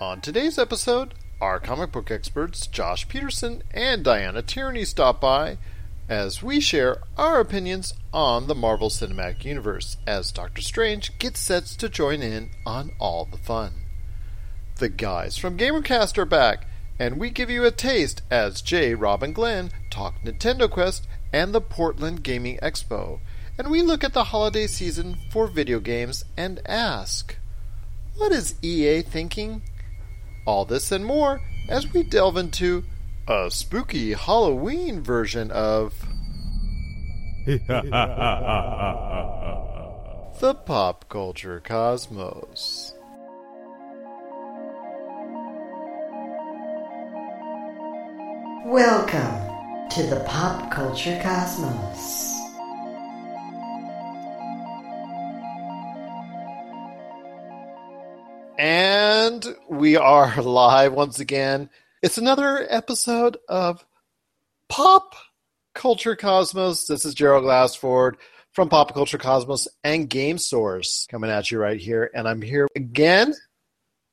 On today's episode, our comic book experts Josh Peterson and Diana Tierney stop by as we share our opinions on the Marvel Cinematic Universe as Doctor Strange gets set to join in on all the fun. The guys from GamerCast are back, and we give you a taste as Jay, Rob, and Glenn talk Nintendo Quest and the Portland Gaming Expo, and we look at the holiday season for video games and ask, what is EA thinking? All this and more as we delve into a spooky Halloween version of the Pop Culture Cosmos. Welcome to the Pop Culture Cosmos. And we are live once again. It's another episode of Pop Culture Cosmos. This is Gerald Glassford from Pop Culture Cosmos and GameSource coming at you right here. And I'm here again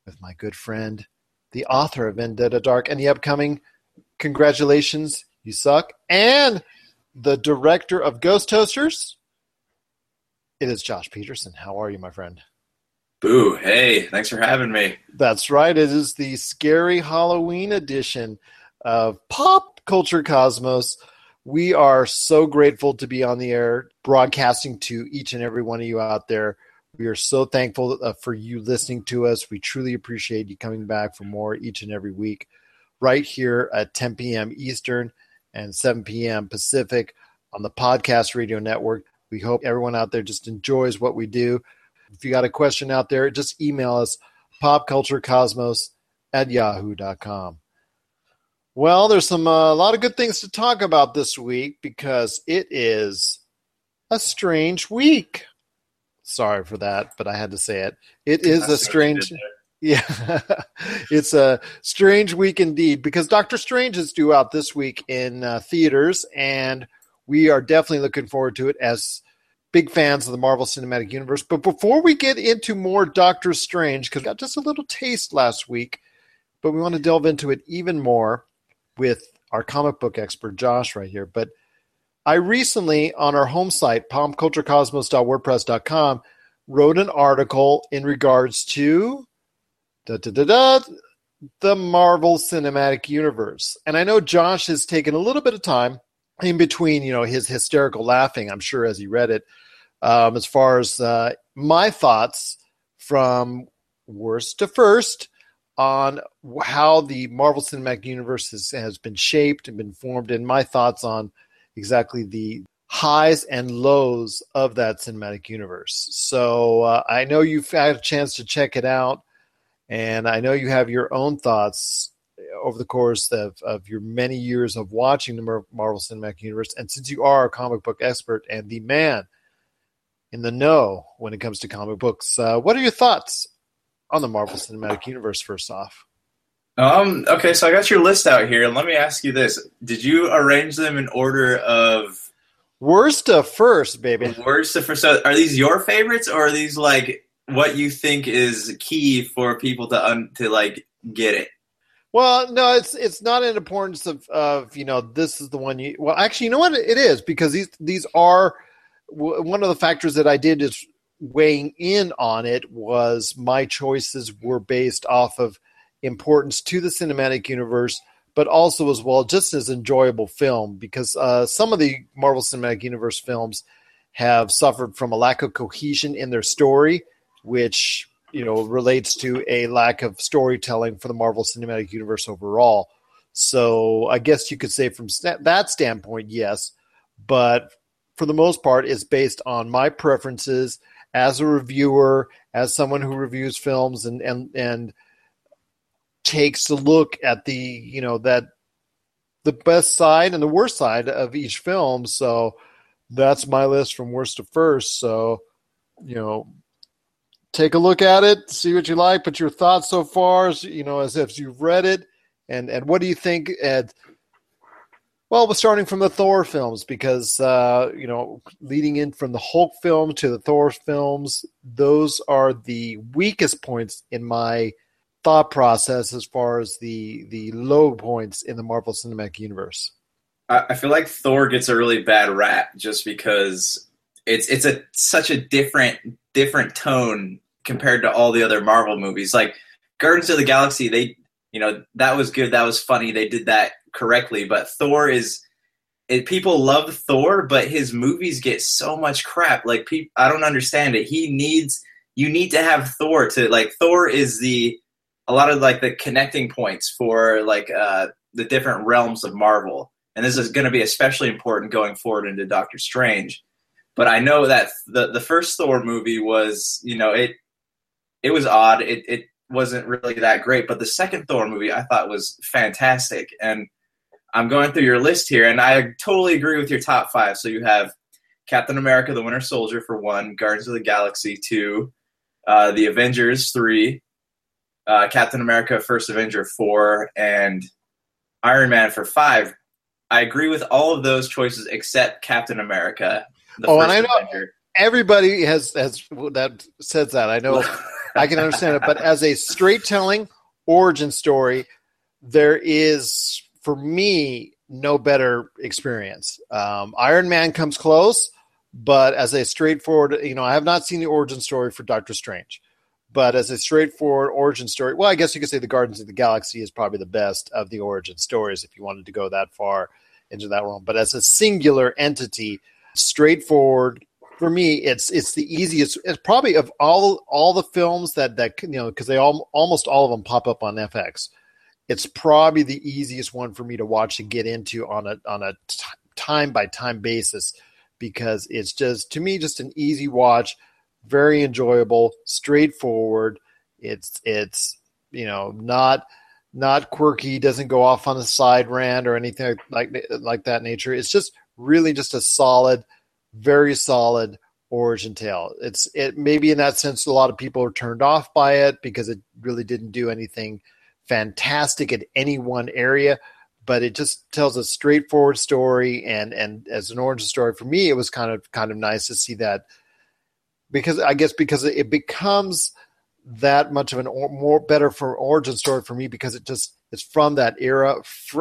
with my good friend, the author of Vendetta Dark and the upcoming Congratulations, You Suck, and the director of Ghost Toasters. It is Josh Peterson. How are you, my friend? Ooh, hey, thanks for having me. That's right. It is the scary Halloween edition of Pop Culture Cosmos. We are so grateful to be on the air, broadcasting to each and every one of you out there. We are so thankful for you listening to us. We truly appreciate you coming back for more each and every week right here at 10 p.m. Eastern and 7 p.m. Pacific on the Podcast Radio Network. We hope everyone out there just enjoys what we do. If you got a question out there, just email us, popculturecosmos@yahoo.com. Well, there's a lot of good things to talk about this week because it is a strange week. Sorry for that, but I had to say it. It is a strange... Yeah, it's a strange week indeed because Doctor Strange is due out this week in theaters, and we are definitely looking forward to it as big fans of the Marvel Cinematic Universe. But before we get into more Doctor Strange, because we got just a little taste last week, but we want to delve into it even more with our comic book expert, Josh, right here. But I recently, on our home site, popculturecosmos.wordpress.com, wrote an article in regards to the Marvel Cinematic Universe. And I know Josh has taken a little bit of time in between, you know, his hysterical laughing, I'm sure, as he read it, as far as my thoughts from worst to first on how the Marvel Cinematic Universe has been shaped and been formed, and my thoughts on exactly the highs and lows of that cinematic universe. So I know you've had a chance to check it out, and I know you have your own thoughts over the course of your many years of watching the Marvel Cinematic Universe. And since you are a comic book expert and the man in the know when it comes to comic books, what are your thoughts on the Marvel Cinematic Universe, first off? Okay, so I got your list out here, and let me ask you this. Did you arrange them in order of... worst to first, baby. Worst to first. So are these your favorites, or are these, like, what you think is key for people to get it? Well, no, it's not an importance of you know, this is the one you... Well, actually, you know what? It is, because these are... One of the factors that I did is weighing in on it was my choices were based off of importance to the cinematic universe, but also as well just as enjoyable film, because some of the Marvel Cinematic Universe films have suffered from a lack of cohesion in their story, which... you know, relates to a lack of storytelling for the Marvel Cinematic Universe overall. So I guess you could say from that standpoint, yes. But for the most part, it's based on my preferences as a reviewer, as someone who reviews films and takes a look at the, you know, that the best side and the worst side of each film. So that's my list from worst to first. So, you know, take a look at it, see what you like, but your thoughts so far, you know, as if you've read it, and what do you think? Ed? Well, we're starting from the Thor films, because, you know, leading in from the Hulk film to the Thor films, those are the weakest points in my thought process as far as the low points in the Marvel Cinematic Universe? I feel like Thor gets a really bad rap just because it's such a different tone compared to all the other Marvel movies. Like Guardians of the Galaxy, that was good, that was funny, they did that correctly. But Thor people love Thor, but his movies get so much crap. Like I don't understand it. You need to have Thor to like. Thor is a lot of the connecting points for the different realms of Marvel. And this is going to be especially important going forward into Doctor Strange. But I know that the first Thor movie was, it was odd. It wasn't really that great. But the second Thor movie I thought was fantastic. And I'm going through your list here, and I totally agree with your top five. So you have Captain America, the Winter Soldier for one, Guardians of the Galaxy 2, the Avengers 3, Captain America, First Avenger 4, and Iron Man for 5. I agree with all of those choices except Captain America. The First Avenger. Everybody has that says that. I know I can understand it, but as a straight-telling origin story, there is, for me, no better experience. Iron Man comes close, but as a straightforward, I have not seen the origin story for Doctor Strange, but as a straightforward origin story, well, I guess you could say the Guardians of the Galaxy is probably the best of the origin stories if you wanted to go that far into that realm. But as a singular entity, straightforward, for me, it's the easiest. It's probably of all the films that because they almost all of them pop up on FX. It's probably the easiest one for me to watch and get into on a time by time basis, because it's just, to me, just an easy watch, very enjoyable, straightforward. It's not quirky, doesn't go off on a side rant or anything like that nature. It's just really just a solid, very solid origin tale. It maybe in that sense a lot of people are turned off by it because it really didn't do anything fantastic at any one area, but it just tells a straightforward story. And as an origin story, for me, it was kind of nice to see that, because it becomes that much of a better origin story for me, because it's from that era.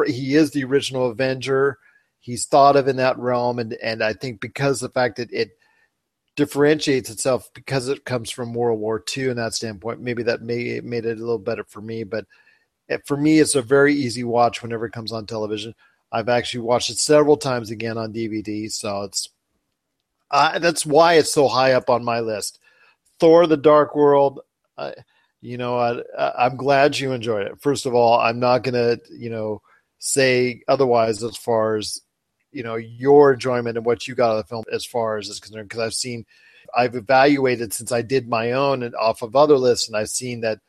He is the original Avenger. He's thought of in that realm. And I think because the fact that it differentiates itself because it comes from World War II in that standpoint, maybe that made it a little better for me, but for me, it's a very easy watch whenever it comes on television. I've actually watched it several times again on DVD, so it's that's why it's so high up on my list. Thor: The Dark World. I'm glad you enjoyed it. First of all, I'm not going to say otherwise as far as your enjoyment and what you got out of the film as far as it's concerned, because I've evaluated since I did my own and off of other lists, and I've seen that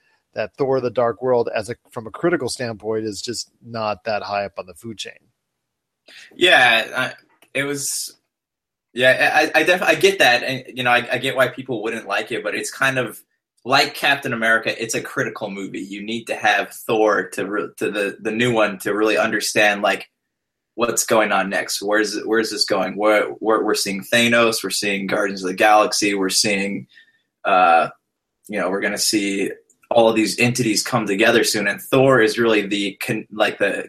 Thor: The Dark World, from a critical standpoint, is just not that high up on the food chain. Yeah, I get that, and I get why people wouldn't like it, but it's kind of like Captain America. It's a critical movie. You need to have Thor to the new one to really understand what's going on next. Where's this going? We're seeing Thanos. We're seeing Guardians of the Galaxy. We're seeing, we're gonna see all of these entities come together soon, and Thor is really the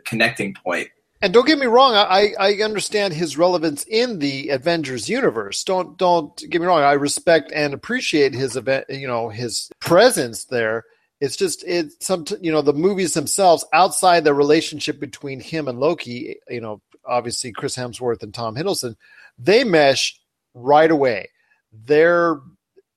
connecting point. And don't get me wrong, I understand his relevance in the Avengers universe. Don't get me wrong. I respect and appreciate his presence there. It's just the movies themselves outside the relationship between him and Loki. Obviously Chris Hemsworth and Tom Hiddleston, they mesh right away. Their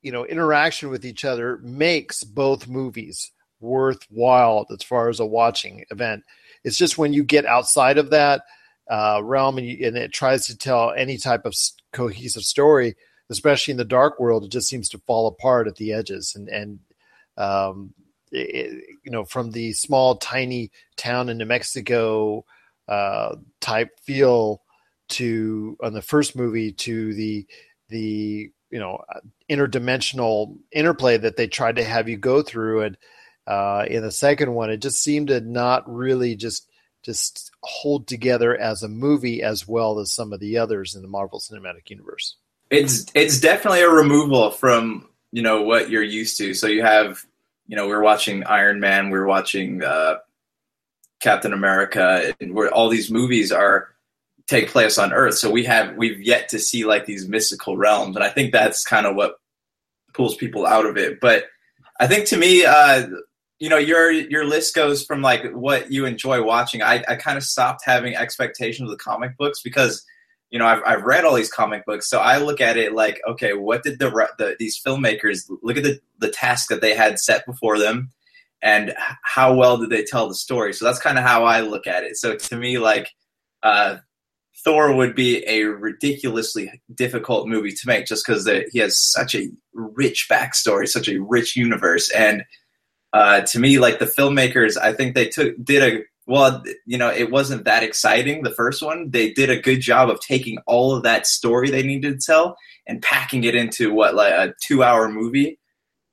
interaction with each other makes both movies worthwhile as far as a watching event. It's just when you get outside of that realm and it tries to tell any type of cohesive story, especially in the Dark World, it just seems to fall apart at the edges. And from the small, tiny town in New Mexico type feel on the first movie to the interdimensional interplay that they tried to have you go through. And in the second one, it just seemed to not really just hold together as a movie as well as some of the others in the Marvel Cinematic Universe. It's definitely a removal from what you're used to. So you have you know, we were watching Iron Man, we were watching Captain America, and all these movies take place on Earth. So we've yet to see like these mystical realms, and I think that's kind of what pulls people out of it. But I think to me, you know, your list goes from like what you enjoy watching. I kind of stopped having expectations of the comic books because, you know, I've read all these comic books, so I look at it like, okay, what did these filmmakers look at the task that they had set before them, and how well did they tell the story? So that's kind of how I look at it. So to me, like, Thor would be a ridiculously difficult movie to make just because he has such a rich backstory, such a rich universe. And to me, like, the filmmakers, I think they it wasn't that exciting, the first one. They did a good job of taking all of that story they needed to tell and packing it into, a 2-hour movie.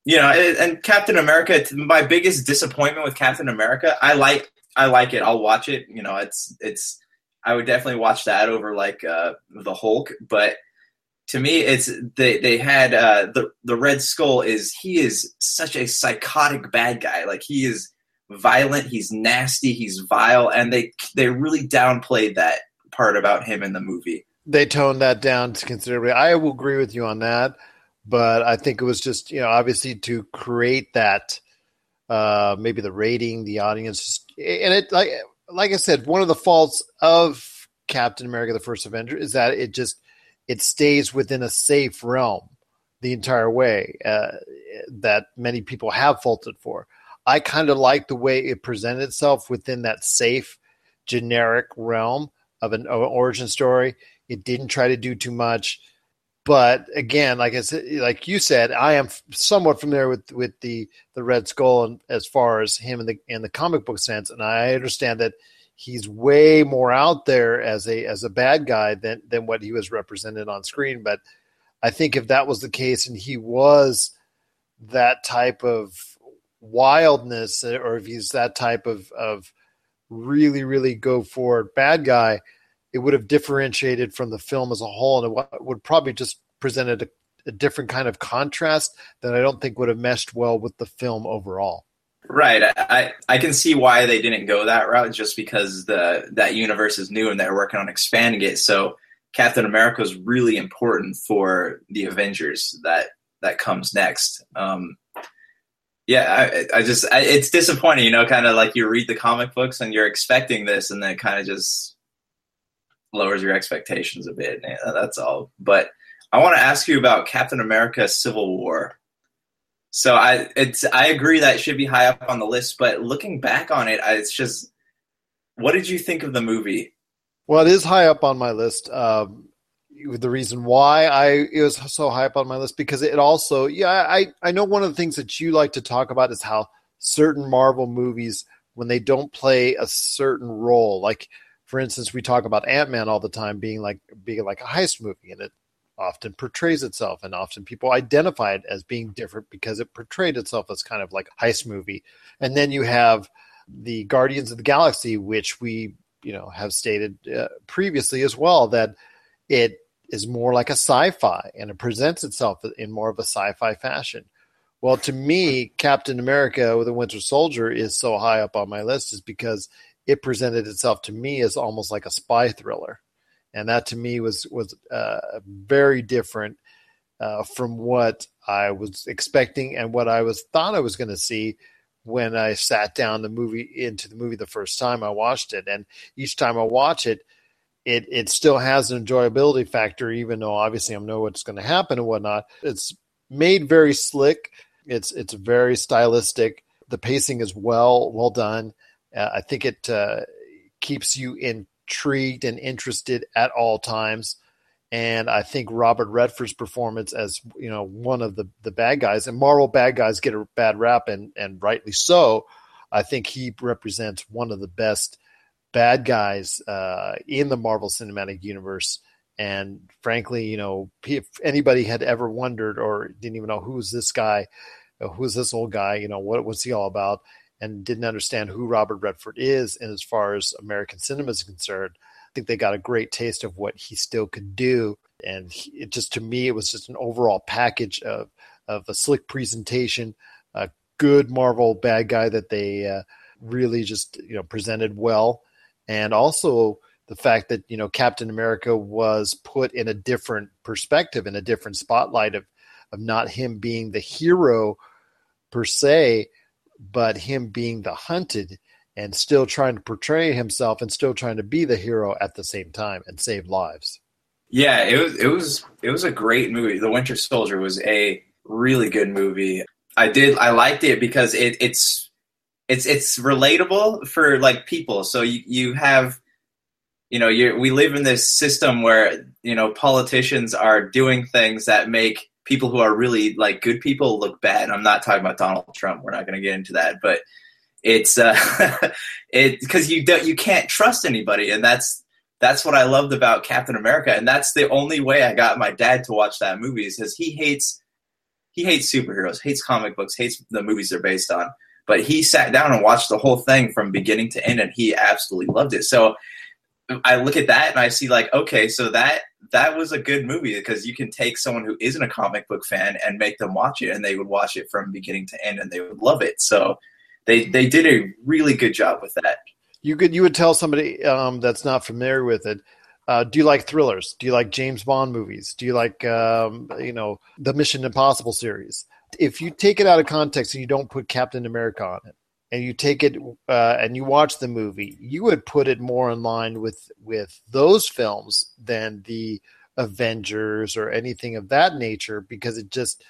You know, and Captain America, my biggest disappointment with Captain America, I like it. I'll watch it. You know, it's I would definitely watch that over like the Hulk, but to me, it's they had the Red Skull is such a psychotic bad guy. Like, he is violent, he's nasty, he's vile, and they really downplayed that part about him in the movie. They toned that down considerably. I will agree with you on that, but I think it was just, you know, obviously to create that maybe the rating, the audience, and it like I said, one of the faults of Captain America, the First Avenger, is that it stays within a safe realm the entire way that many people have faulted for. I kind of like the way it presented itself within that safe, generic realm of an origin story. It didn't try to do too much. But again, like I said, like you said, I am somewhat familiar with the Red Skull, and as far as him in the comic book sense, and I understand that he's way more out there as a bad guy than what he was represented on screen. But I think if that was the case and he was that type of wildness, or if he's that type of really, really go forward bad guy, it would have differentiated from the film as a whole, and it would probably just presented a different kind of contrast that I don't think would have meshed well with the film overall. Right. I can see why they didn't go that route, just because that universe is new and they're working on expanding it. So Captain America is really important for the Avengers that comes next. Yeah, I just it's disappointing, you know, kind of like you read the comic books and you're expecting this, and then it kind of just lowers your expectations a bit. Yeah, that's all. But I want to ask you about Captain America: Civil War. So I agree that it should be high up on the list, but looking back on it, it's just, what did you think of the movie? Well, it is high up on my list. The reason why it was so high up on my list, because it also, I know one of the things that you like to talk about is how certain Marvel movies, when they don't play a certain role, like, for instance, we talk about Ant-Man all the time being like a heist movie, and it often portrays itself, and often people identify it as being different because it portrayed itself as kind of like a heist movie. And then you have the Guardians of the Galaxy, which we, you know, have stated previously as well, that it is more like a sci-fi, and it presents itself in more of a sci-fi fashion. Well, to me, Captain America: The Winter Soldier is so high up on my list is because it presented itself to me as almost like a spy thriller. And that to me was very different from what I was expecting and what I thought I was going to see when I sat down into the movie the first time I watched it. And each time I watch it, it still has an enjoyability factor, even though obviously I know what's going to happen and whatnot. It's made very slick. It's very stylistic. The pacing is well done. I think it keeps you intrigued and interested at all times. And I think Robert Redford's performance as, you know, one of the bad guys, and Marvel bad guys get a bad rap, and rightly so. I think he represents one of the best bad guys in the Marvel Cinematic Universe. And frankly, you know, if anybody had ever wondered or didn't even know who's this guy, who's this old guy, you know, what's he all about, and didn't understand who Robert Redford is, and as far as American cinema is concerned, I think they got a great taste of what he still could do. And it just, to me, it was just an overall package of a slick presentation, good Marvel bad guy that they really just, you know, presented well. And also the fact that, you know, Captain America was put in a different perspective, in a different spotlight of not him being the hero per se, but him being the hunted and still trying to portray himself and still trying to be the hero at the same time and save lives. Yeah, it was a great movie. The Winter Soldier was a really good movie. I liked it because it's relatable for like people. So you have, you know, we live in this system where, you know, politicians are doing things that make people who are really like good people look bad. I'm not talking about Donald Trump. We're not going to get into that, but it's because you can't trust anybody, and that's what I loved about Captain America, and that's the only way I got my dad to watch that movie is because he hates superheroes, hates comic books, hates the movies they're based on. But he sat down and watched the whole thing from beginning to end, and he absolutely loved it. So I look at that and I see like, okay, so that was a good movie because you can take someone who isn't a comic book fan and make them watch it, and they would watch it from beginning to end, and they would love it. So they did a really good job with that. You would tell somebody that's not familiar with it, do you like thrillers? Do you like James Bond movies? Do you like the Mission Impossible series? If you take it out of context and you don't put Captain America on it, and you take it and you watch the movie, you would put it more in line with those films than the Avengers or anything of that nature, because it just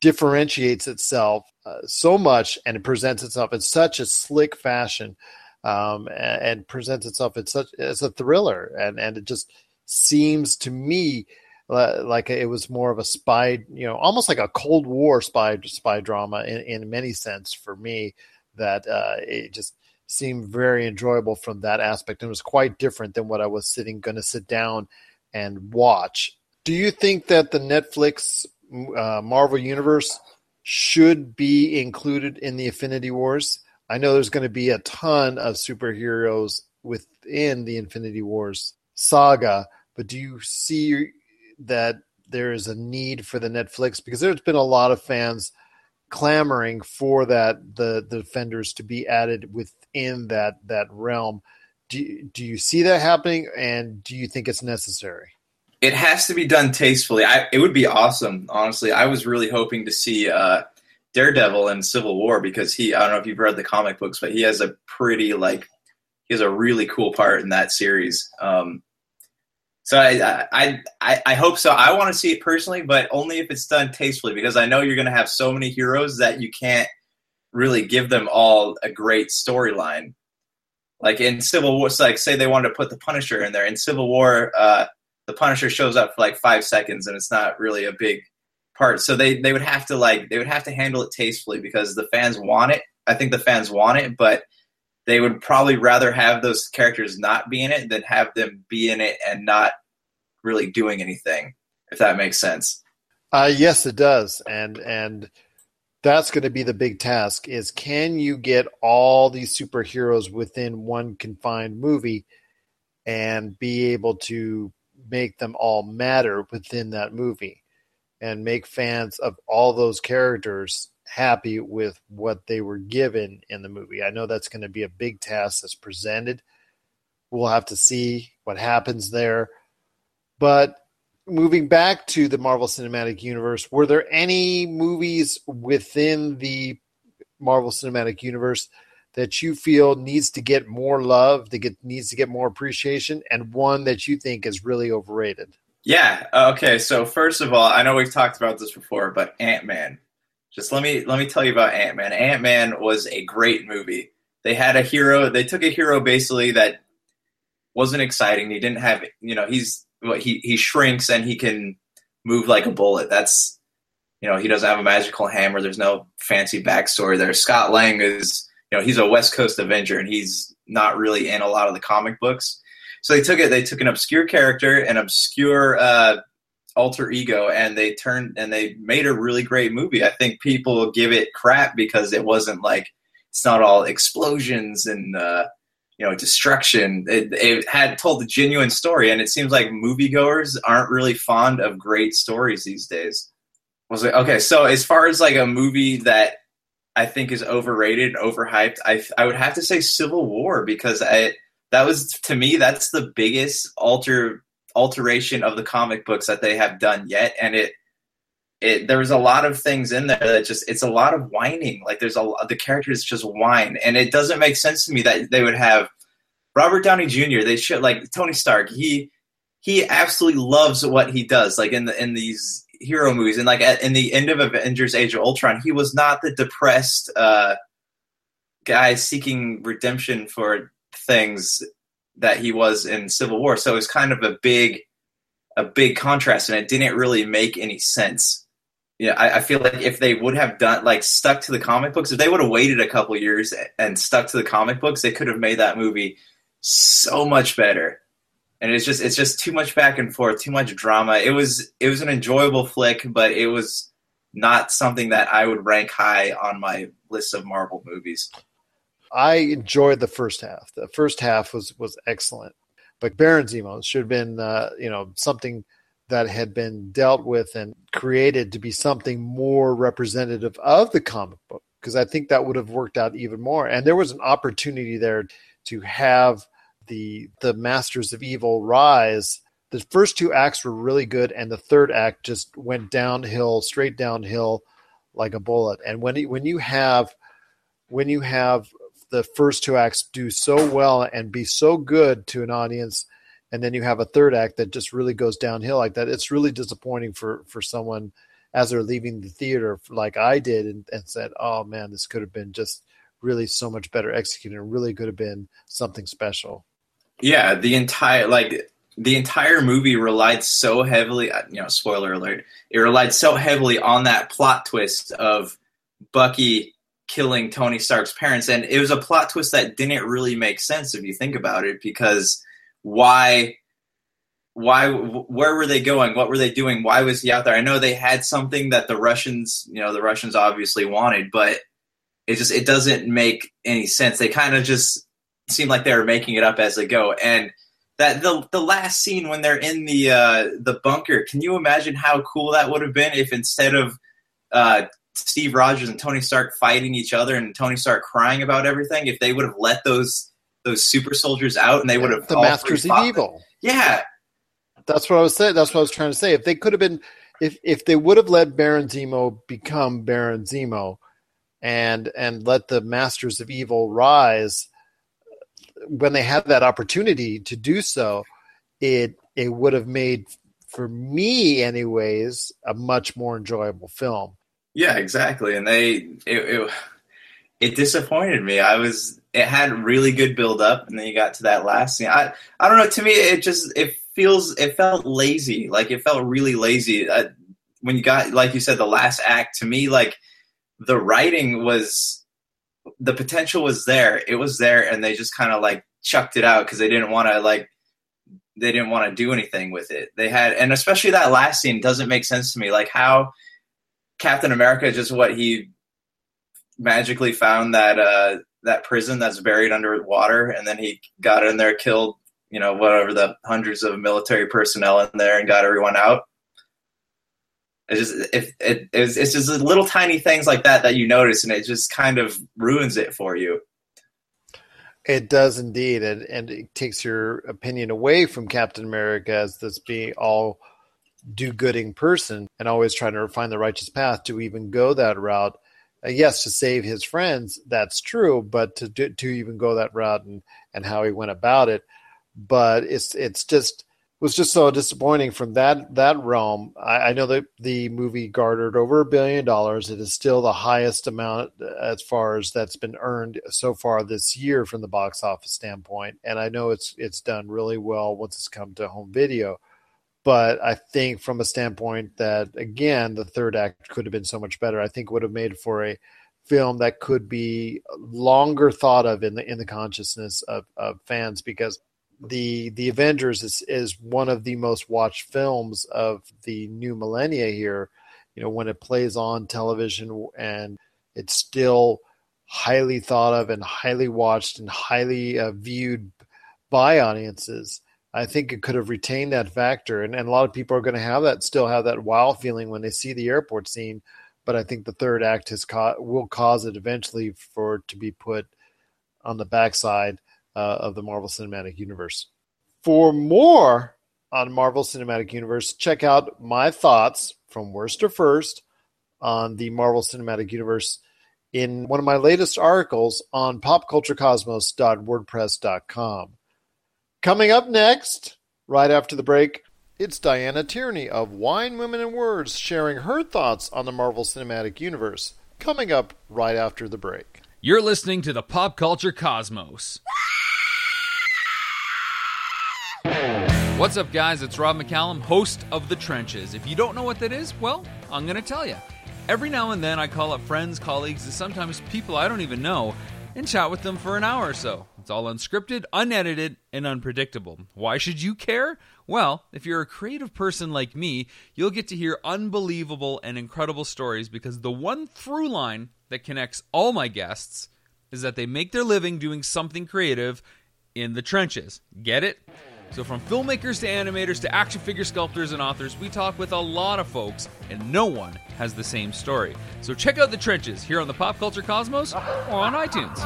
differentiates itself so much, and it presents itself in such a slick fashion. And presents itself as a thriller, and it just seems to me like it was more of a spy, you know, almost like a Cold War spy drama in many sense for me. That it just seemed very enjoyable from that aspect, and it was quite different than what I was going to sit down and watch. Do you think that the Netflix Marvel Universe should be included in the Infinity Wars? I know there's going to be a ton of superheroes within the Infinity Wars saga, but do you see that there is a need for the Netflix? Because there's been a lot of fans clamoring for that, the Defenders to be added within that realm. Do you see that happening, and do you think it's necessary? It has to be done tastefully. It would be awesome, honestly. I was really hoping to see Daredevil in Civil War, because I don't know if you've read the comic books, but he has a really cool part in that series. So I hope so. I want to see it personally, but only if it's done tastefully, because I know you're going to have so many heroes that you can't really give them all a great storyline. Like in Civil War, like say they wanted to put the Punisher in there. In Civil War, the Punisher shows up for like 5 seconds, and it's not really a big part. So they would have to handle it tastefully, because the fans want it. I think the fans want it, but they would probably rather have those characters not be in it than have them be in it and not really doing anything, if that makes sense. Yes, it does. And that's going to be the big task, is can you get all these superheroes within one confined movie and be able to make them all matter within that movie, and make fans of all those characters happy with what they were given in the movie. I know that's going to be a big task that's presented. We'll have to see what happens there. But moving back to the Marvel Cinematic Universe, were there any movies within the Marvel Cinematic Universe that you feel needs to get more love, needs to get more appreciation, and one that you think is really overrated? Yeah. Okay. So first of all, I know we've talked about this before, but Ant-Man. Just let me tell you about Ant-Man. Ant-Man was a great movie. They had a hero. They took a hero basically that wasn't exciting. He didn't have, you know, he shrinks and he can move like a bullet. That's, you know, he doesn't have a magical hammer. There's no fancy backstory there. Scott Lang is, you know, he's a West Coast Avenger, and he's not really in a lot of the comic books. So they took an obscure character, an obscure alter ego, and they made a really great movie. I think people give it crap because it wasn't like, it's not all explosions and, you know, destruction. It had told a genuine story, and it seems like moviegoers aren't really fond of great stories these days. I was like, okay, so as far as like a movie that I think is overrated, overhyped. I would have to say Civil War, because that's the biggest alteration of the comic books that they have done yet, and there was a lot of things in there that just, it's a lot of whining. Like the characters just whine, and it doesn't make sense to me that they would have Robert Downey Jr. They should, like Tony Stark. He absolutely loves what he does. Like in these hero movies, and like in the end of Avengers: Age of Ultron, he was not the depressed guy seeking redemption for things that he was in Civil War. So it was kind of a big contrast, and it didn't really make any sense. Yeah, I feel like if they would have stuck to the comic books, if they would have waited a couple years and stuck to the comic books, they could have made that movie so much better. And it's just too much back and forth, too much drama. It was an enjoyable flick, but it was not something that I would rank high on my list of Marvel movies. I enjoyed the first half. The first half was excellent, but Baron Zemo should have been something that had been dealt with and created to be something more representative of the comic book, because I think that would have worked out even more. And there was an opportunity there to have the Masters of Evil rise. The first two acts were really good, and the third act just went downhill, straight downhill, like a bullet. And when you have the first two acts do so well and be so good to an audience, and then you have a third act that just really goes downhill like that, it's really disappointing for someone as they're leaving the theater, like I did, and said, oh man, this could have been just really so much better executed. It really could have been something special. Yeah, the entire movie relied so heavily, spoiler alert, it relied so heavily on that plot twist of Bucky killing Tony Stark's parents. And it was a plot twist that didn't really make sense if you think about it, because why, where were they going? What were they doing? Why was he out there? I know they had something that the Russians obviously wanted, but it doesn't make any sense. They kind of just seemed like they were making it up as they go. And that the last scene when they're in the bunker, can you imagine how cool that would have been if instead of Steve Rogers and Tony Stark fighting each other and Tony Stark crying about everything, if they would have let those super soldiers out and they would have the Masters of Evil. Yeah. That's what I was saying. That's what I was trying to say. If they could have been, if they would have let Baron Zemo become Baron Zemo and let the Masters of Evil rise when they had that opportunity to do so, it would have made, for me anyways, a much more enjoyable film. Yeah, exactly. And it disappointed me. It had really good build up, and then you got to that last scene. I don't know. To me, it felt lazy. Like it felt really lazy when you got, like you said, the last act. To me, like the writing was, the potential was there. It was there, and they just kind of like chucked it out because they didn't want to do anything with it. They had, and especially that last scene doesn't make sense to me. Like how Captain America he magically found that prison that's buried under water, and then he got in there, killed, whatever the hundreds of military personnel in there, and got everyone out. It's just little tiny things like that you notice, and it just kind of ruins it for you. It does indeed, and it takes your opinion away from Captain America as this be all do-gooding person and always trying to find the righteous path to even go that route. Yes, to save his friends, that's true, but to even go that route and how he went about it, but it was just so disappointing from that realm. I know that the movie garnered over $1 billion. It is still the highest amount as far as that's been earned so far this year from the box office standpoint, and I know it's done really well once it's come to home video. But I think from a standpoint that, again, the third act could have been so much better. I think it would have made for a film that could be longer thought of in the consciousness of fans, because the Avengers is one of the most watched films of the new millennia here. When it plays on television, and it's still highly thought of and highly watched and highly viewed by audiences. I think it could have retained that factor. And a lot of people are going to have that, still have that wow feeling when they see the airport scene but I think the third act has will cause it eventually for it to be put on the backside of the Marvel Cinematic Universe. For more on Marvel Cinematic Universe, check out my thoughts from worst to first on the Marvel Cinematic Universe in one of my latest articles on popculturecosmos.wordpress.com. Coming up next, right after the break, it's Diana Tierney of Wine, Women, and Words sharing her thoughts on the Marvel Cinematic Universe. Coming up right after the break. You're listening to the Pop Culture Cosmos. What's up, guys? It's Rob McCallum, host of The Trenches. If you don't know what that is, well, I'm going to tell you. Every now and then I call up friends, colleagues, and sometimes people I don't even know and chat with them for an hour or so. It's all unscripted, unedited, and unpredictable. Why should you care? Well, if you're a creative person like me, you'll get to hear unbelievable and incredible stories because the one through line that connects all my guests is that they make their living doing something creative in the trenches. Get it? So from filmmakers to animators to action figure sculptors and authors, we talk with a lot of folks, and no one has the same story. So check out The Trenches here on the Pop Culture Cosmos or on iTunes.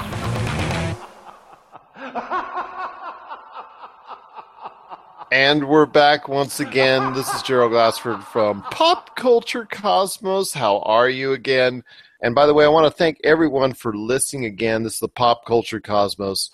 And we're back once again. This is Gerald Glassford from Pop Culture Cosmos. How are you again? And by the way, I want to thank everyone for listening again. This is the Pop Culture Cosmos.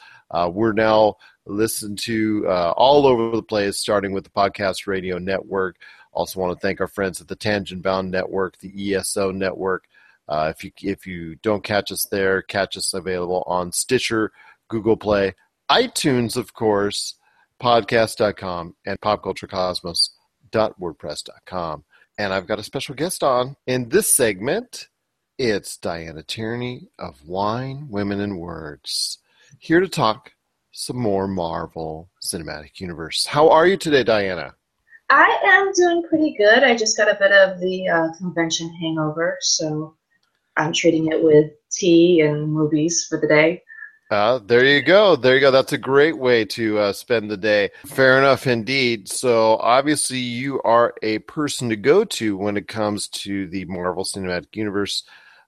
We're now listened to all over the place, starting with the Podcast Radio Network. Also want to thank our friends at the Tangent Bound Network, the ESO Network. If you don't catch us there, catch us available on Stitcher, Google Play, iTunes, of course, podcast.com, and popculturecosmos.wordpress.com. And I've got a special guest on in this segment. It's Diana Tierney of Wine, Women, and Words, here to talk some more Marvel Cinematic Universe. How are you today, Diana? I am doing pretty good. I just got a bit of the convention hangover, so I'm treating it with tea and movies for the day. There you go. There you go. That's a great way to spend the day. Fair enough indeed. So obviously you are a person to go to when it comes to the Marvel Cinematic Universe.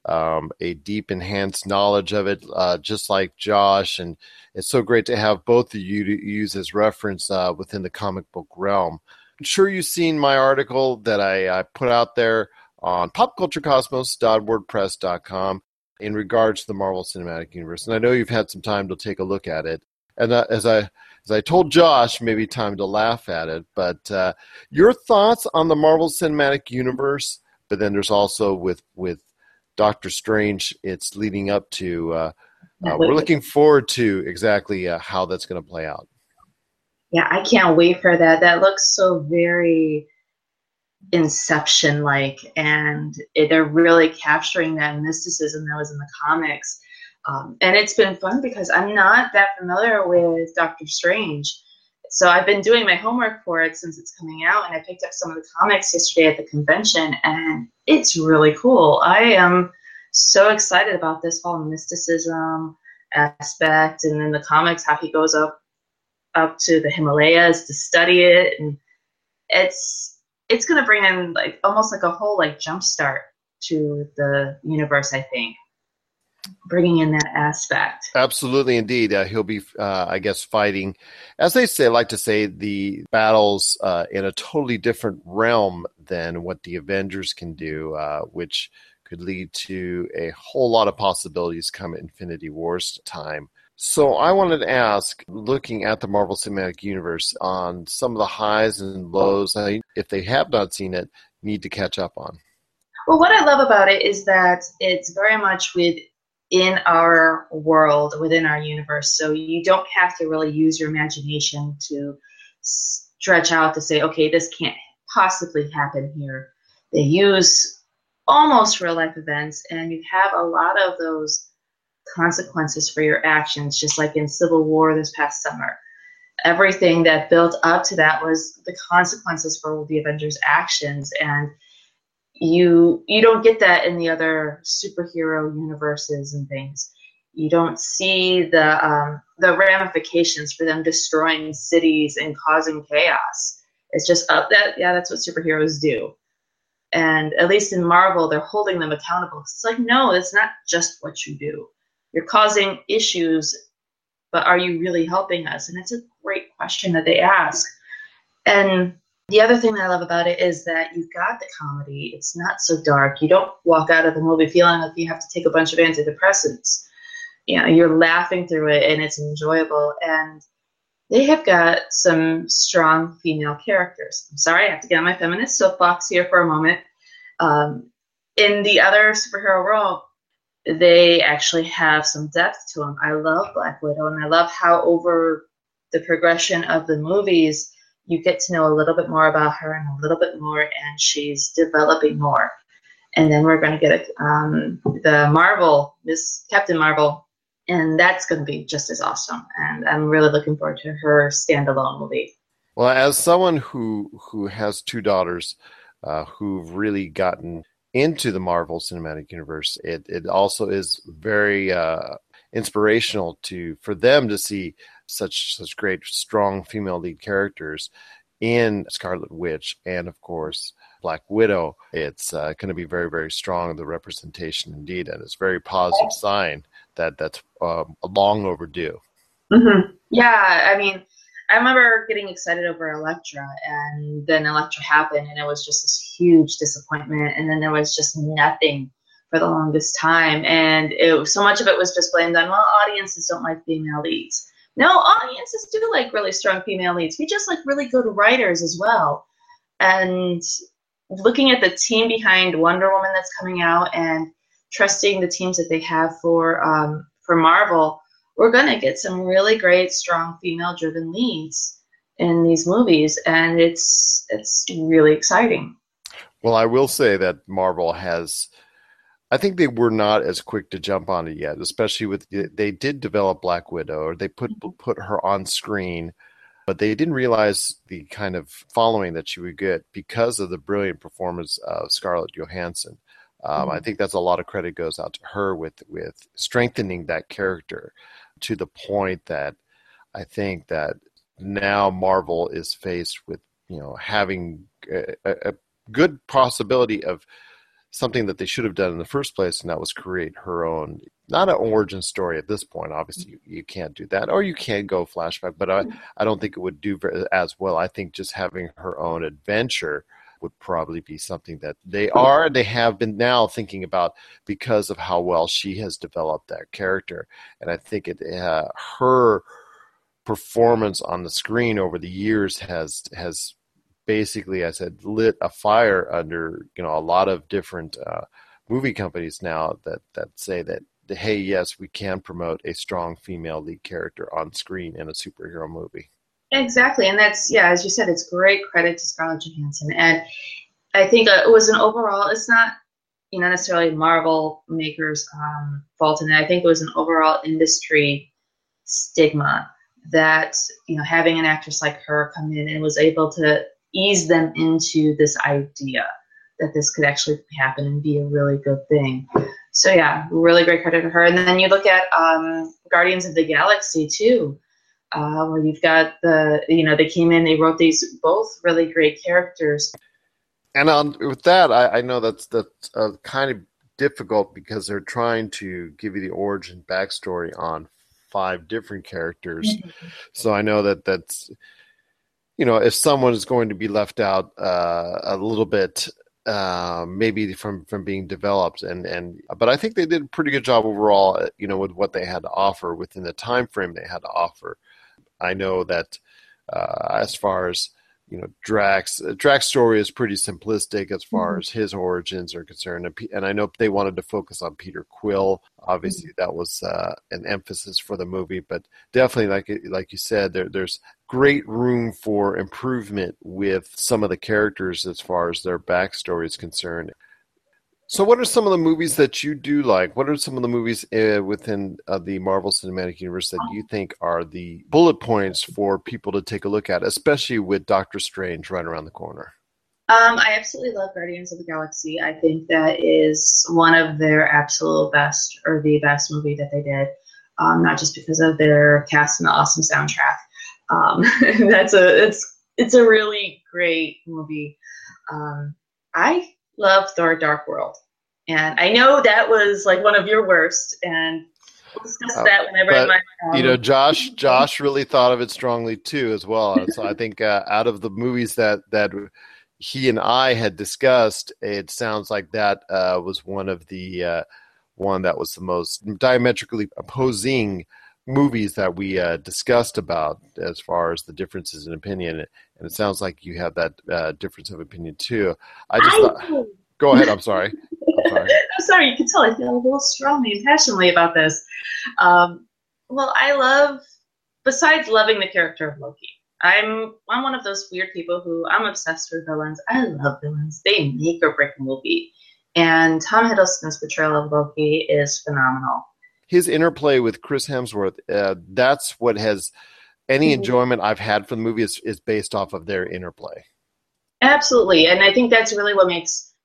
A deep, enhanced knowledge of it, just like Josh. And it's so great to have both of you to use as reference within the comic book realm. I'm sure you've seen my article that I put out there on popculturecosmos.wordpress.com in regards to the Marvel Cinematic Universe. And I know you've had some time to take a look at it. And as I told Josh, maybe time to laugh at it. But your thoughts on the Marvel Cinematic Universe, but then there's also with Doctor Strange, it's leading up to, we're looking forward to exactly how that's going to play out. Yeah, I can't wait for that. That looks so very Inception-like, and they're really capturing that mysticism that was in the comics. And it's been fun because I'm not that familiar with Doctor Strange. So I've been doing my homework for it since it's coming out, and I picked up some of the comics yesterday at the convention, and it's really cool. I am so excited about this whole mysticism aspect, and then the comics, how he goes up to the Himalayas to study it, and it's going to bring in like almost like a whole like jump start to the universe, I think. Bringing in that aspect. Absolutely, indeed. He'll be, I guess, fighting, as they say, like to say, the battles in a totally different realm than what the Avengers can do, which could lead to a whole lot of possibilities come Infinity War's time. So I wanted to ask, looking at the Marvel Cinematic Universe, on some of the highs and lows, if they have not seen it, need to catch up on. Well, what I love about it is that it's very much within our world, within our universe. So you don't have to really use your imagination to stretch out to say, okay, this can't possibly happen here. They use almost real life events, and you have a lot of those consequences for your actions, just like in Civil War this past summer. Everything that built up to that was the consequences for the Avengers' actions, and you don't get that in the other superhero universes and things. You don't see the ramifications for them destroying cities and causing chaos. It's just that's what superheroes do. And at least in Marvel, they're holding them accountable. It's like, no, it's not just what you do. You're causing issues, but are you really helping us? And it's a great question that they ask. And the other thing that I love about it is that you've got the comedy. It's not so dark. You don't walk out of the movie feeling like you have to take a bunch of antidepressants. You know, you're laughing through it, and it's enjoyable. And they have got some strong female characters. I'm sorry, I have to get on my feminist soapbox here for a moment. In the other superhero world, they actually have some depth to them. I love Black Widow, and I love how over the progression of the movies, you get to know a little bit more about her and a little bit more, and she's developing more. And then we're going to get the Marvel, Miss Captain Marvel, and that's going to be just as awesome. And I'm really looking forward to her standalone movie. Well, as someone who has two daughters who've really gotten into the Marvel Cinematic Universe, it also is very inspirational for them to see such great, strong female lead characters in Scarlet Witch and, of course, Black Widow. It's going to be very, very strong, the representation indeed, and it's a very positive sign that's long overdue. Mm-hmm. Yeah, I mean, I remember getting excited over Elektra, and then Elektra happened, and it was just this huge disappointment, and then there was just nothing for the longest time, and so much of it was just blamed on, well, audiences don't like female leads. No, audiences do like really strong female leads. We just like really good writers as well. And looking at the team behind Wonder Woman that's coming out and trusting the teams that they have for Marvel, we're going to get some really great, strong female-driven leads in these movies, and it's really exciting. Well, I will say that Marvel has... I think they were not as quick to jump on it yet, especially with they did develop Black Widow, or they put her on screen, but they didn't realize the kind of following that she would get because of the brilliant performance of Scarlett Johansson. I think that's a lot of credit goes out to her with strengthening that character to the point that I think that now Marvel is faced with, you know, having a good possibility of something that they should have done in the first place, and that was create her own, not an origin story at this point. Obviously, you can't do that, or you can go flashback, but I don't think it would do as well. I think just having her own adventure would probably be something that they have been now thinking about because of how well she has developed that character. And I think her performance on the screen over the years has basically, I said, lit a fire under, you know, a lot of different movie companies now that say that, hey, yes, we can promote a strong female lead character on screen in a superhero movie. Exactly. And that's, yeah, as you said, it's great credit to Scarlett Johansson. And I think it was an overall, it's not, you know, necessarily Marvel makers' fault in that. I think it was an overall industry stigma that, you know, having an actress like her come in and was able to ease them into this idea that this could actually happen and be a really good thing. So yeah, really great credit to her. And then you look at Guardians of the Galaxy too, where you've got they came in, they wrote these both really great characters. And with that, I know that's kind of difficult because they're trying to give you the origin backstory on 5 different characters. So I know that's, you know, if someone is going to be left out a little bit, maybe from being developed, but I think they did a pretty good job overall, you know, with what they had to offer within the time frame they had to offer. I know that as far as, you know, Drax's story is pretty simplistic as far as his origins are concerned, and I know they wanted to focus on Peter Quill. Obviously, that was an emphasis for the movie, but definitely, like you said, there's great room for improvement with some of the characters as far as their backstory is concerned. So, what are some of the movies that you do like? What are some of the movies within the Marvel Cinematic Universe that you think are the bullet points for people to take a look at, especially with Doctor Strange right around the corner? I absolutely love Guardians of the Galaxy. I think that is one of their absolute best, or the best movie that they did, not just because of their cast and the awesome soundtrack. It's a really great movie. I love Thor Dark World. And I know that was like one of your worst, and we'll discuss that whenever I might. You know, Josh really thought of it strongly too, as well. So I think out of the movies that he and I had discussed, it sounds like that was one of the one that was the most diametrically opposing movies that we discussed about as far as the differences in opinion. And it sounds like you have that difference of opinion too. I thought. Go ahead. I'm sorry. I'm sorry. You can tell I feel a little strongly and passionately about this. Well, I love, besides loving the character of Loki, I'm one of those weird people who I'm obsessed with villains. I love villains. They make or break a movie. And Tom Hiddleston's portrayal of Loki is phenomenal. His interplay with Chris Hemsworth, that's what has any enjoyment I've had from the movie is based off of their interplay. Absolutely. And I think that's really what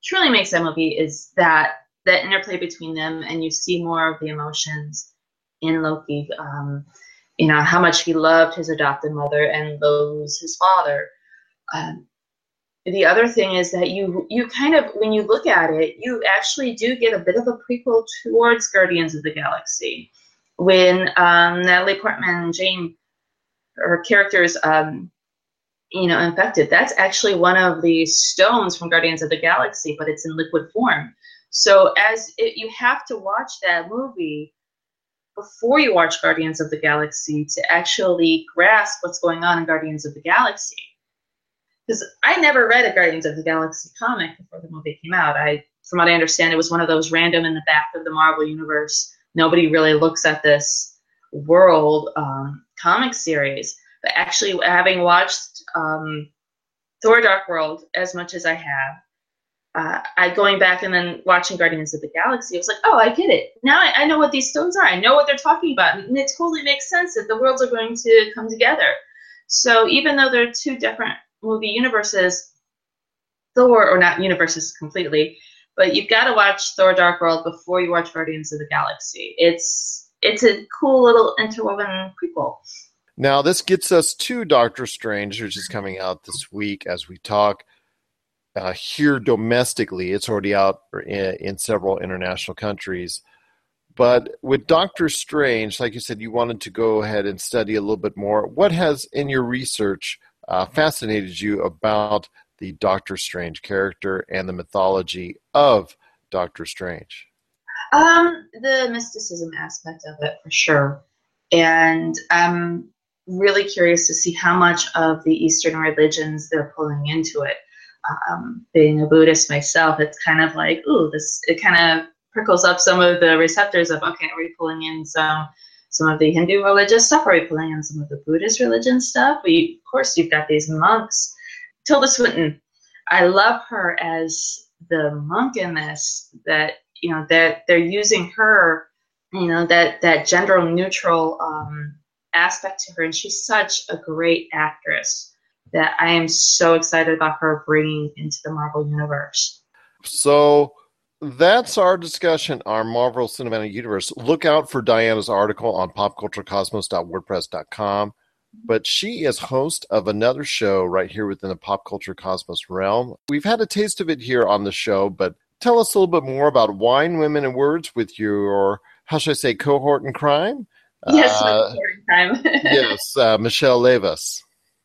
truly makes that movie is that interplay between them, and you see more of the emotions in Loki, you know, how much he loved his adopted mother and loathes his father. The other thing is that you kind of, when you look at it, you actually do get a bit of a prequel towards Guardians of the Galaxy. When Natalie Portman, Jane, her character's infected. That's actually one of the stones from Guardians of the Galaxy, but it's in liquid form. So you have to watch that movie before you watch Guardians of the Galaxy to actually grasp what's going on in Guardians of the Galaxy. Because I never read a Guardians of the Galaxy comic before the movie came out. From what I understand, it was one of those random in the back of the Marvel Universe. Nobody really looks at this world comic series. But actually, having watched Thor Dark World as much as I have, going back and then watching Guardians of the Galaxy, I was like, oh, I get it. Now I know what these stones are. I know what they're talking about. And it totally makes sense that the worlds are going to come together. So even though they're two different movie universes, Thor, or not universes completely, but you've got to watch Thor Dark World before you watch Guardians of the Galaxy. It's a cool little interwoven prequel. Now, this gets us to Doctor Strange, which is coming out this week as we talk here domestically. It's already out in several international countries. But with Doctor Strange, like you said, you wanted to go ahead and study a little bit more. What has, in your research, fascinated you about the Doctor Strange character and the mythology of Doctor Strange? The mysticism aspect of it, for sure. And really curious to see how much of the Eastern religions they're pulling into it. Being a Buddhist myself, it's kind of like, ooh, it kind of prickles up some of the receptors of, okay, are we pulling in some of the Hindu religious stuff? Are we pulling in some of the Buddhist religion stuff? Of course, you've got these monks. Tilda Swinton, I love her as the monk in this, that they're using her, that gender neutral aspect to her. And she's such a great actress that I am so excited about her bringing into the Marvel Universe. So that's our discussion, our Marvel Cinematic Universe. Look out for Diana's article on popculturecosmos.wordpress.com. But she is host of another show right here within the Pop Culture Cosmos realm. We've had a taste of it here on the show, but tell us a little bit more about Wine, Women, and Words with your, how should I say, cohort in crime? Yes, cohort in crime. Yes, Michelle Levis.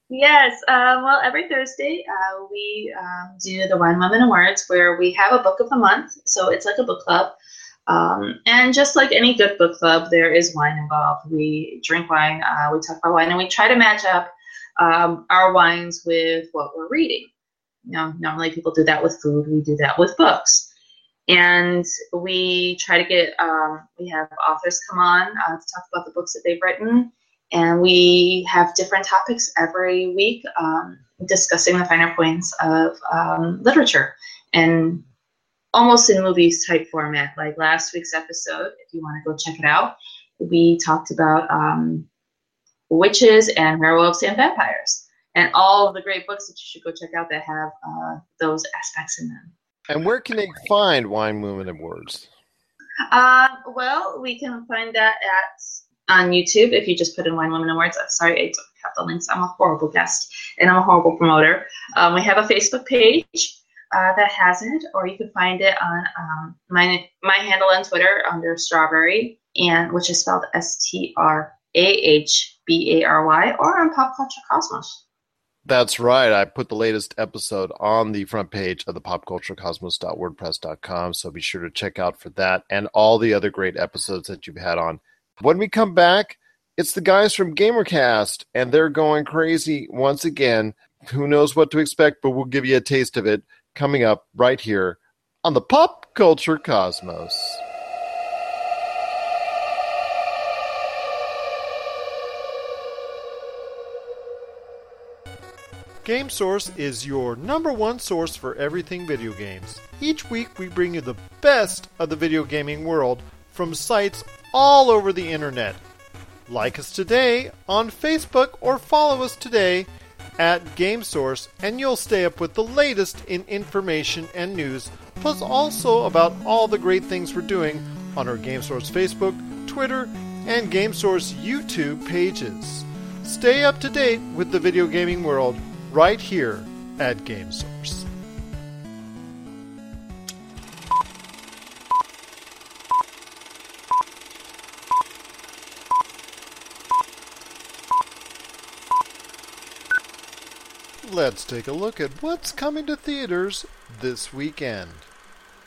Yes, well, every Thursday we do the Wine, Women, and Words, where we have a book of the month. So it's like a book club. And just like any good book club, there is wine involved. We drink wine, we talk about wine, and we try to match up our wines with what we're reading. Normally people do that with food. We do that with books. And we try to get, we have authors come on to talk about the books that they've written. And we have different topics every week discussing the finer points of literature, and almost in movies type format. Like last week's episode, if you want to go check it out, we talked about witches and werewolves and vampires, and all of the great books that you should go check out that have those aspects in them. And where can they find Wine, Women, and Words? Well, we can find that on YouTube if you just put in Wine, Women, and Words. I'm sorry, I don't have the links. I'm a horrible guest, and I'm a horrible promoter. We have a Facebook page. that has it, or you can find it on my handle on Twitter under Strawberry, and which is spelled STRAHBARY, or on Pop Culture Cosmos. That's right. I put the latest episode on the front page of the popculturecosmos.wordpress.com, so be sure to check out for that and all the other great episodes that you've had on. When we come back, it's the guys from GamerCast, and they're going crazy once again. Who knows what to expect, but we'll give you a taste of it coming up right here on the Pop Culture Cosmos. GameSource is your number one source for everything video games. Each week we bring you the best of the video gaming world from sites all over the internet. Like us today on Facebook or follow us today at GameSource, and you'll stay up with the latest in information and news, plus also about all the great things we're doing on our GameSource Facebook, Twitter, and GameSource YouTube pages. Stay up to date with the video gaming world right here at GameSource. Let's take a look at what's coming to theaters this weekend.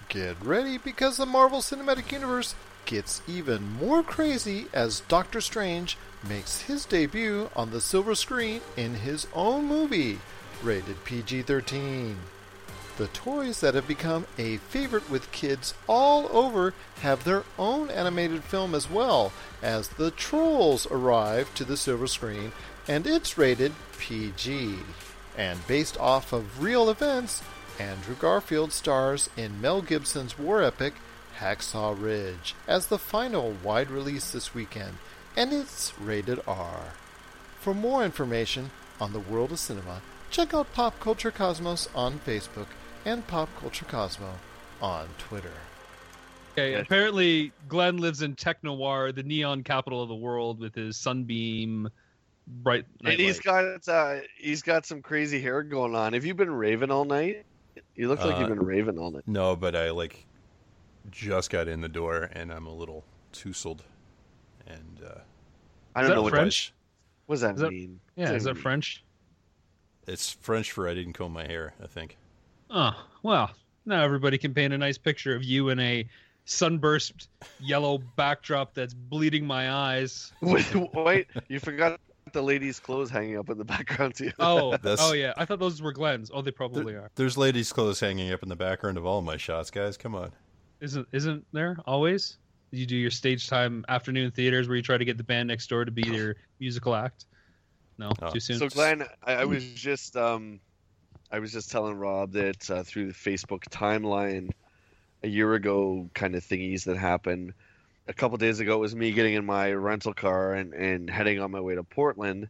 Get ready, because the Marvel Cinematic Universe gets even more crazy as Doctor Strange makes his debut on the silver screen in his own movie, rated PG-13. The toys that have become a favorite with kids all over have their own animated film as well, as the Trolls arrive to the silver screen, and it's rated PG. And based off of real events, Andrew Garfield stars in Mel Gibson's war epic Hacksaw Ridge as the final wide release this weekend, and it's rated R. For more information on the world of cinema, check out Pop Culture Cosmos on Facebook and Pop Culture Cosmo on Twitter. Okay, apparently Glenn lives in Tech-Noir, the neon capital of the world, with his sunbeam bright nightlight. And he's got some crazy hair going on. Have you been raving all night? You look like you've been raving all night. No, but I just got in the door and I'm a little tousled. And I don't know what French. What does that mean? Yeah, is that French? It's French for I didn't comb my hair, I think. Oh, well, now everybody can paint a nice picture of you in a sunburst yellow backdrop that's bleeding my eyes. Wait, you forgot the lady's clothes hanging up in the background too. Oh yeah, I thought those were Glenn's. Oh, they probably are. There's ladies' clothes hanging up in the background of all my shots, guys. Come on. Isn't there always? You do your stage time afternoon theaters where you try to get the band next door to be their musical act. No, too soon. So Glenn, I was just telling Rob that through the Facebook timeline a year ago, kind of thingies that happened. A couple of days ago, it was me getting in my rental car and heading on my way to Portland.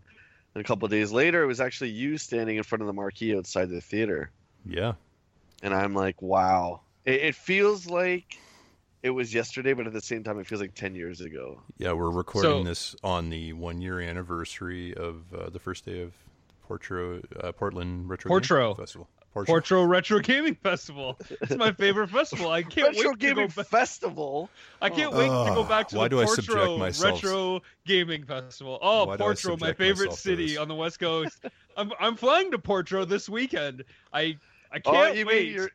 And a couple of days later, it was actually you standing in front of the marquee outside the theater. Yeah. And I'm like, wow. It feels like it was yesterday, but at the same time, it feels like 10 years ago. Yeah, we're recording this on the one-year anniversary of the first day of Portland Retro Gaming Festival. Portro Retro Gaming Festival. It's my favorite festival. I can't Retro wait to Gaming go Festival. I can't wait to go back to the Portro Retro Gaming Festival. Oh, Portro, my favorite city on the West Coast. I'm flying to Portro this weekend. I can't wait. Mean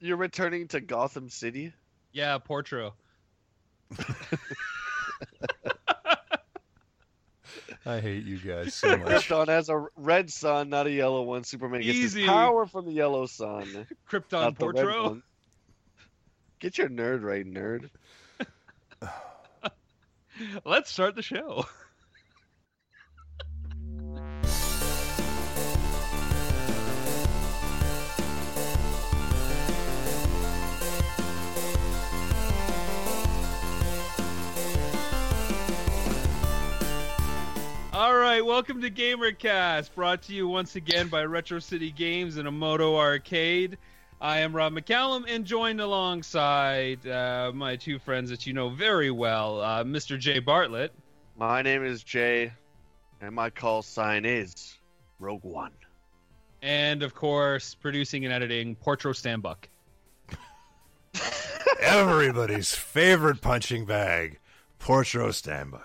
you're returning to Gotham City? Yeah, Portro. I hate you guys so much. Krypton has a red sun, not a yellow one. Superman gets his power from the yellow sun. Krypton Portro. Get your nerd right, nerd. Let's start the show. All right, welcome to GamerCast, brought to you once again by Retro City Games and Emoto Arcade. I am Rob McCallum, and joined alongside my two friends that you know very well, Mr. Jay Bartlett. My name is Jay, and my call sign is Rogue One. And, of course, producing and editing, Portro Stambuck. Everybody's favorite punching bag, Portro Stambuck.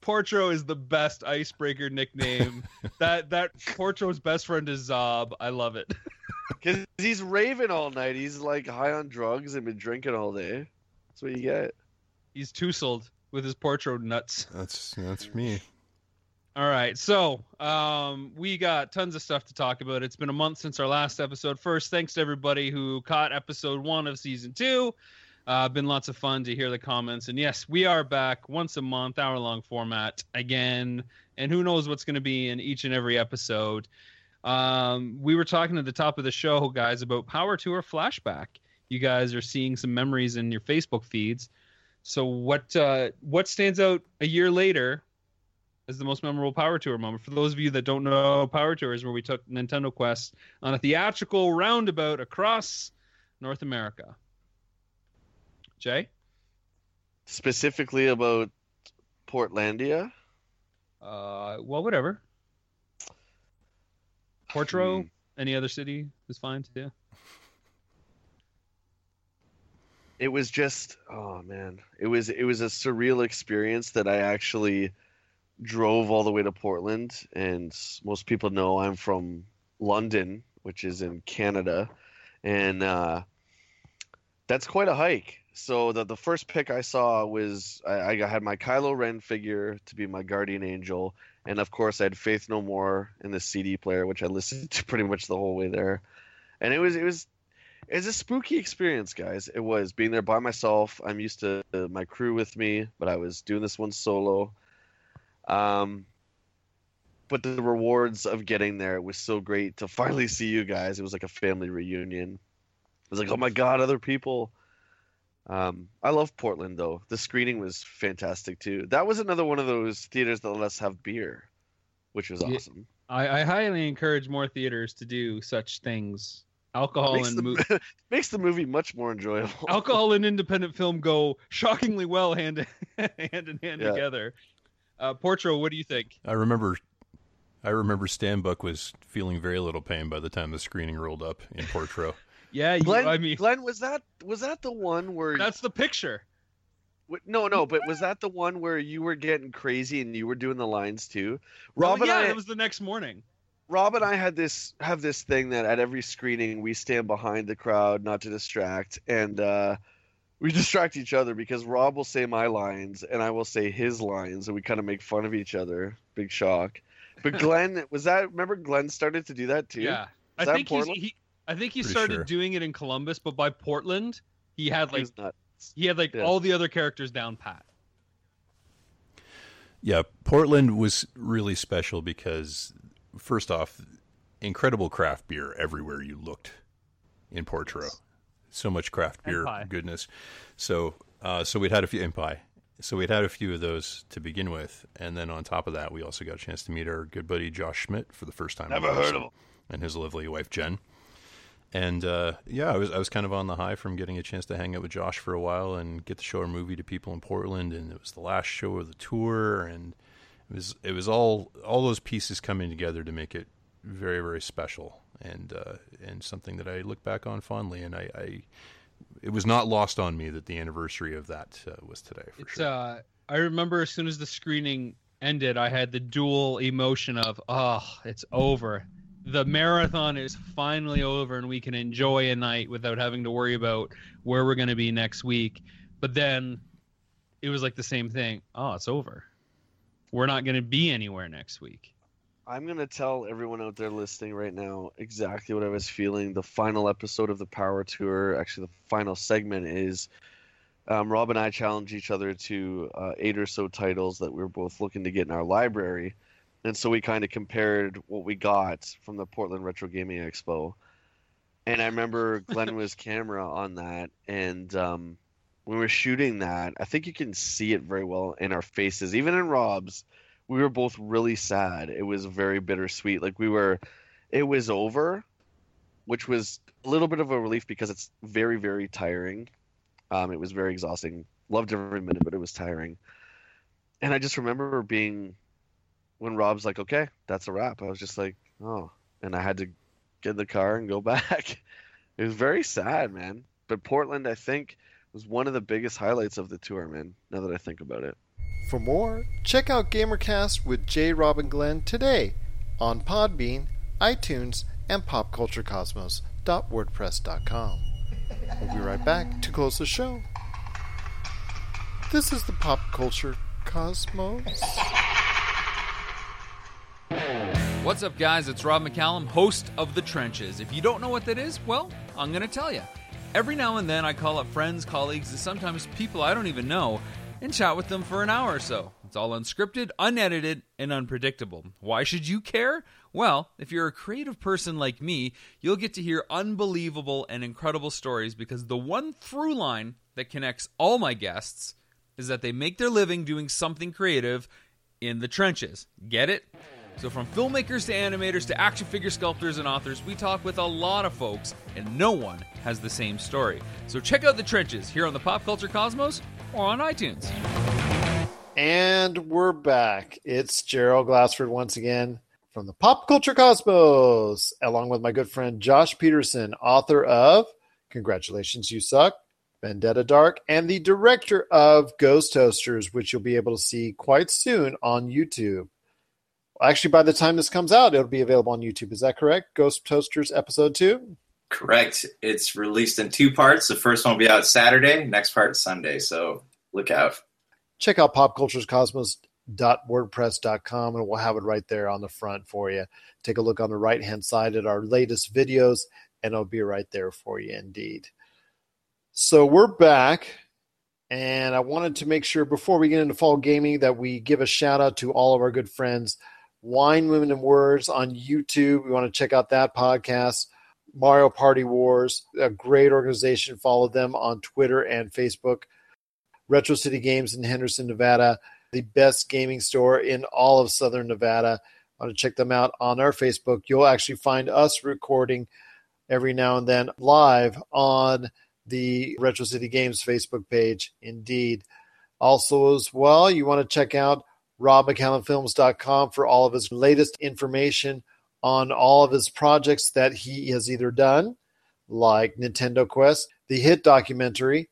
Portro is the best icebreaker nickname. that Portro's best friend is Zob. I love it. Because he's raving all night. He's like high on drugs and been drinking all day. That's what you get. He's tousled with his Portro nuts. That's me. All right. So we got tons of stuff to talk about. It's been a month since our last episode. First, thanks to everybody who caught episode 1 of season 2. Been lots of fun to hear the comments. And yes, we are back once a month, hour-long format again. And who knows what's going to be in each and every episode. We were talking at the top of the show, guys, about Power Tour Flashback. You guys are seeing some memories in your Facebook feeds. So what stands out a year later as the most memorable Power Tour moment? For those of you that don't know, Power Tour is where we took Nintendo Quest on a theatrical roundabout across North America. Jay? Specifically about Portlandia? Well, whatever. Portro? Any other city is fine, yeah. It was just, oh man. It was a surreal experience that I actually drove all the way to Portland, and most people know I'm from London, which is in Canada, and that's quite a hike. So the first pick I saw was I had my Kylo Ren figure to be my guardian angel. And, of course, I had Faith No More in the CD player, which I listened to pretty much the whole way there. And it was a spooky experience, guys. It was being there by myself. I'm used to my crew with me, but I was doing this one solo. But the rewards of getting there, it was so great to finally see you guys. It was like a family reunion. It was like, oh, my God, other people. I love Portland, though. The screening was fantastic, too. That was another one of those theaters that let us have beer, which was awesome. I highly encourage more theaters to do such things. Makes the movie much more enjoyable. Alcohol and independent film go shockingly well hand in hand together. Portro, what do you think? I remember Stambuck was feeling very little pain by the time the screening rolled up in Portro. Yeah, Glenn, was that the one where that's the picture? No, but was that the one where you were getting crazy and you were doing the lines too? It was the next morning. Rob and I had this thing that at every screening we stand behind the crowd not to distract, and we distract each other because Rob will say my lines and I will say his lines, and we kind of make fun of each other. Big shock. But Glenn, remember Glenn started to do that too? Yeah, I think he started doing it in Columbus, but by Portland, he had all the other characters down pat. Yeah, Portland was really special because, first off, incredible craft beer everywhere you looked in Portro. Yes. So much craft beer goodness. So we'd had a few pie. So we'd had a few of those to begin with, and then on top of that, we also got a chance to meet our good buddy Josh Schmidt for the first time. Never heard of him. And his lovely wife Jen. And I was kind of on the high from getting a chance to hang out with Josh for a while and get to show our movie to people in Portland. And it was the last show of the tour, and it was all those pieces coming together to make it very, very special and something that I look back on fondly. And it was not lost on me that the anniversary of that was today. For sure, I remember as soon as the screening ended, I had the dual emotion of it's over. The marathon is finally over and we can enjoy a night without having to worry about where we're going to be next week. But then it was like the same thing. Oh, it's over. We're not going to be anywhere next week. I'm going to tell everyone out there listening right now exactly what I was feeling. The final episode of the Power Tour, actually the final segment, is Rob and I challenge each other to 8 or so titles that we're both looking to get in our library. And so we kind of compared what we got from the Portland Retro Gaming Expo. And I remember Glenn was camera on that. And when we were shooting that, I think you can see it very well in our faces. Even in Rob's, we were both really sad. It was very bittersweet. Like it was over, which was a little bit of a relief because it's very, very tiring. It was very exhausting. Loved every minute, but it was tiring. And I just remember being, when Rob's like, okay, that's a wrap. I was just like, oh. And I had to get in the car and go back. It was very sad, man. But Portland, I think, was one of the biggest highlights of the tour, man, now that I think about it. For more, check out GamerCast with Jay, Rob, and Glenn today on Podbean, iTunes, and popculturecosmos.wordpress.com. We'll be right back to close the show. This is the Pop Culture Cosmos. What's up, guys? It's Rob McCallum, host of The Trenches. If you don't know what that is, well, I'm going to tell you. Every now and then I call up friends, colleagues, and sometimes people I don't even know and chat with them for an hour or so. It's all unscripted, unedited, and unpredictable. Why should you care? Well, if you're a creative person like me, you'll get to hear unbelievable and incredible stories because the one through line that connects all my guests is that they make their living doing something creative in the trenches. Get it? So from filmmakers to animators to action figure sculptors and authors, we talk with a lot of folks, and no one has the same story. So check out The Trenches here on the Pop Culture Cosmos or on iTunes. And we're back. It's Gerald Glassford once again from the Pop Culture Cosmos, along with my good friend Josh Peterson, author of Congratulations, You Suck, Vendetta Dark, and the director of Ghost Toasters, which you'll be able to see quite soon on YouTube. Actually, by the time this comes out, it'll be available on YouTube. Is that correct? Ghost Toasters Episode 2? Correct. It's released in two parts. The first one will be out Saturday, next part Sunday, so look out. Check out popculturecosmos.wordpress.com, and we'll have it right there on the front for you. Take a look on the right-hand side at our latest videos, and it'll be right there for you indeed. So we're back, and I wanted to make sure before we get into fall gaming that we give a shout-out to all of our good friends. Wine, Women, and Words on YouTube. We want to check out that podcast. Mario Party Wars, a great organization. Follow them on Twitter and Facebook. Retro City Games in Henderson, Nevada, the best gaming store in all of Southern Nevada. I want to check them out on our Facebook. You'll actually find us recording every now and then live on the Retro City Games Facebook page, indeed. Also as well, you want to check out robmccallanfilms.com for all of his latest information on all of his projects that he has either done, like Nintendo Quest, the Hit documentary,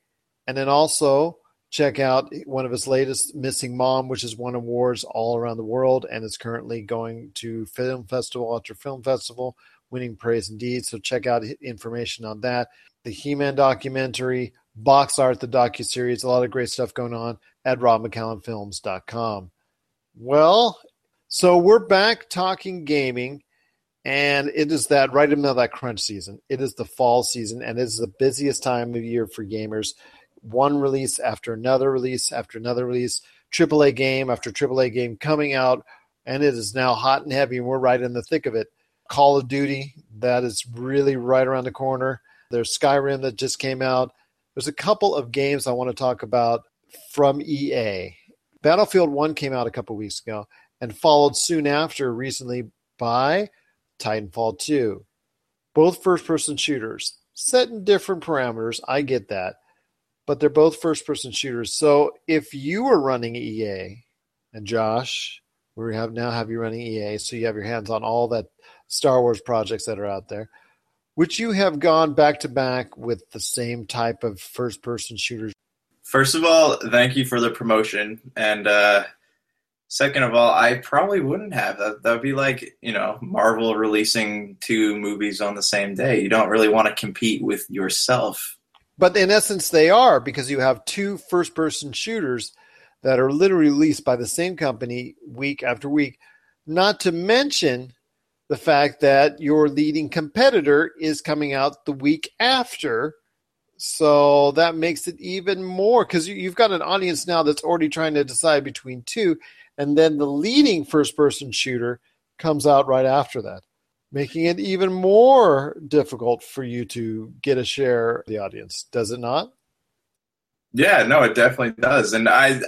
and then also check out one of his latest, Missing Mom, which has won awards all around the world and is currently going to film festival after film festival, winning praise indeed. So check out information on that. The He-Man documentary, box art, the docuseries, a lot of great stuff going on at robmccallanfilms.com. Well, so we're back talking gaming. And it is that right in the middle of that crunch season. It is the fall season, and it's the busiest time of year for gamers. One release after another release after another release, AAA game after AAA game coming out, and it is now hot and heavy, and we're right in the thick of it. Call of Duty, that is really right around the corner. There's Skyrim that just came out. There's a couple of games I want to talk about from EA. Battlefield 1 came out a couple weeks ago and followed soon after recently by Titanfall 2. Both first-person shooters, set in different parameters. I get that. But they're both first-person shooters. So if you were running EA, and Josh, we have now have you running EA, so you have your hands on all that Star Wars projects that are out there, would you have gone back-to-back with the same type of first-person shooters? First of all, thank you for the promotion. And second of all, I probably wouldn't have. That would be like, you know, Marvel releasing two movies on the same day. You don't really want to compete with yourself. But in essence, they are, because you have two first-person shooters that are literally released by the same company week after week, not to mention the fact that your leading competitor is coming out the week after. So that makes it even more, because you've got an audience now that's already trying to decide between two, and then the leading first-person shooter comes out right after that, making it even more difficult for you to get a share of the audience. Does it not? Yeah, no, it definitely does. And I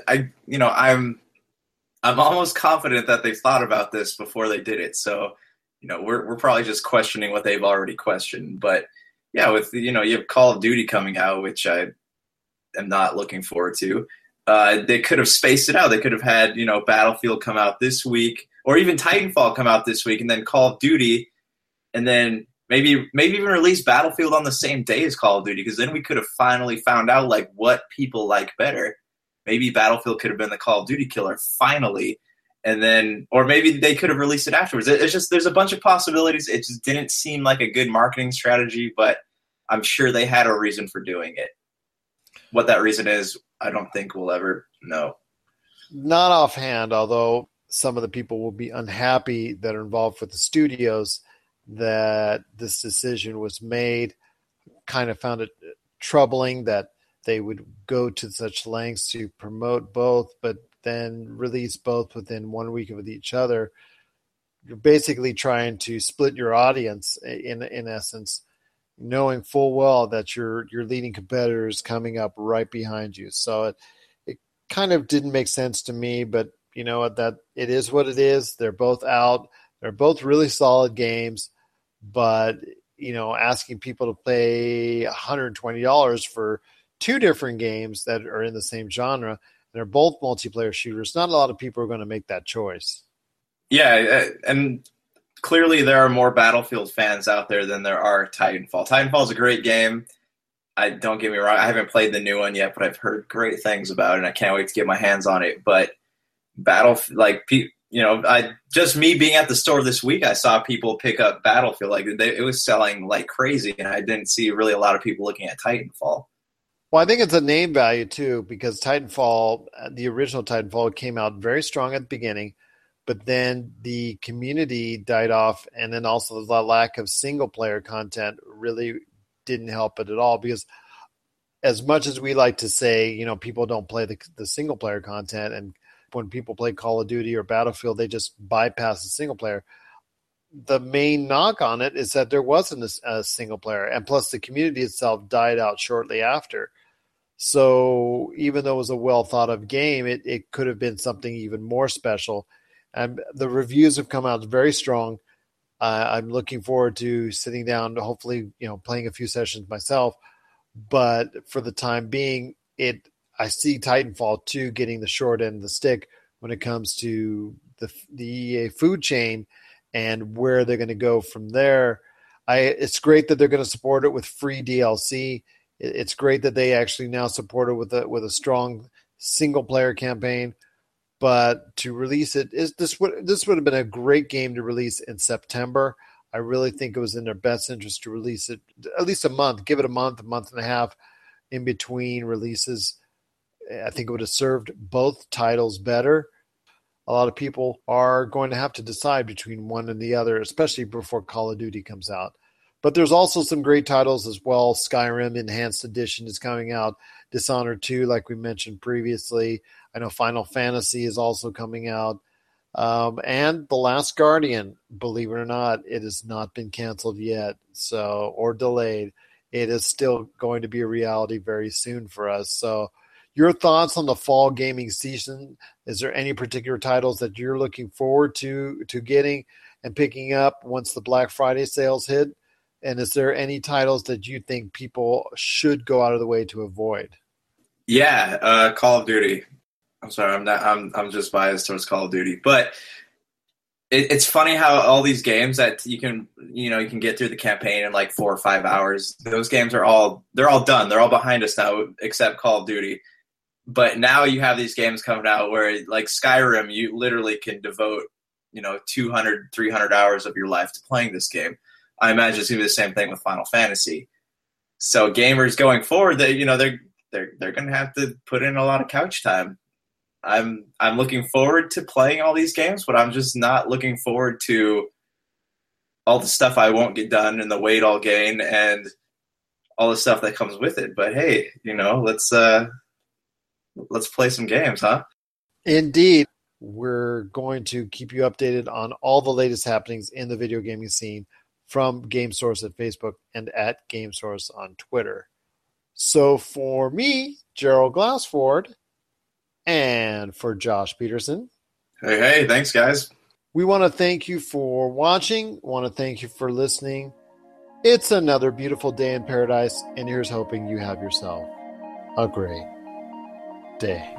you know, I'm almost confident that they thought about this before they did it. So, you know, we're probably just questioning what they've already questioned. But yeah, with, you know, you have Call of Duty coming out, which I am not looking forward to. They could have spaced it out. They could have had, you know, Battlefield come out this week, or even Titanfall come out this week, and then Call of Duty, and then maybe even release Battlefield on the same day as Call of Duty, because then we could have finally found out, like, what people like better. Maybe Battlefield could have been the Call of Duty killer, finally, and then, or maybe they could have released it afterwards. It's just, there's a bunch of possibilities. It just didn't seem like a good marketing strategy, but I'm sure they had a reason for doing it. What that reason is, I don't think we'll ever know. Not offhand, although some of the people will be unhappy that are involved with the studios that this decision was made. Kind of found it troubling that they would go to such lengths to promote both, but then release both within 1 week of each other. You're basically trying to split your audience in essence, knowing full well that your leading competitor is coming up right behind you. So it kind of didn't make sense to me, but you know what, that it is what it is. They're both out. They're both really solid games, but you know, asking people to pay $120 for two different games that are in the same genre, and they're both multiplayer shooters, not a lot of people are going to make that choice. Yeah, and clearly there are more Battlefield fans out there than there are Titanfall. Titanfall's a great game. Don't get me wrong, I haven't played the new one yet, but I've heard great things about it, and I can't wait to get my hands on it. But Battlefield, like, you know, just me being at the store this week, I saw people pick up Battlefield. Like, it was selling like crazy, and I didn't see really a lot of people looking at Titanfall. Well, I think it's a name value, too, because Titanfall, the original Titanfall, came out very strong at the beginning, but then the community died off, and then also the lack of single-player content really didn't help it at all, because as much as we like to say, you know, people don't play the single-player content, and when people play Call of Duty or Battlefield, they just bypass the single-player. The main knock on it is that there wasn't a single-player, and plus the community itself died out shortly after. So even though it was a well-thought-of game, it could have been something even more special. And the reviews have come out very strong. I'm looking forward to sitting down, hopefully, you know, playing a few sessions myself. But for the time being, I see Titanfall 2 getting the short end of the stick when it comes to the EA food chain and where they're going to go from there. It's great that they're going to support it with free DLC. It's great that they actually now support it with a strong single-player campaign. But to release it, this would have been a great game to release in September. I really think it was in their best interest to release it at least a month. Give it a month and a half in between releases. I think it would have served both titles better. A lot of people are going to have to decide between one and the other, especially before Call of Duty comes out. But there's also some great titles as well. Skyrim Enhanced Edition is coming out. Dishonored 2, like we mentioned previously. I know Final Fantasy is also coming out. And The Last Guardian, believe it or not, it has not been canceled yet, or delayed. It is still going to be a reality very soon for us. So your thoughts on the fall gaming season? Is there any particular titles that you're looking forward to getting and picking up once the Black Friday sales hit? And is there any titles that you think people should go out of the way to avoid? Yeah, Call of Duty. I'm sorry, I'm just biased towards Call of Duty, but it's funny how all these games that you can get through the campaign in like 4 or 5 hours. Those games they're all done. They're all behind us now, except Call of Duty. But now you have these games coming out where, like Skyrim, you literally can devote, you know, 200, 300 hours of your life to playing this game. I imagine it's going to be the same thing with Final Fantasy. So gamers going forward, they're going to have to put in a lot of couch time. I'm looking forward to playing all these games, but I'm just not looking forward to all the stuff I won't get done and the weight I'll gain and all the stuff that comes with it. But hey, you know, let's play some games, huh? Indeed. We're going to keep you updated on all the latest happenings in the video gaming scene from GameSource at Facebook and at GameSource on Twitter. So for me, Gerald Glassford, and for Josh Peterson. Hey, thanks, guys. We want to thank you for watching. Want to thank you for listening. It's another beautiful day in paradise, and here's hoping you have yourself a great day.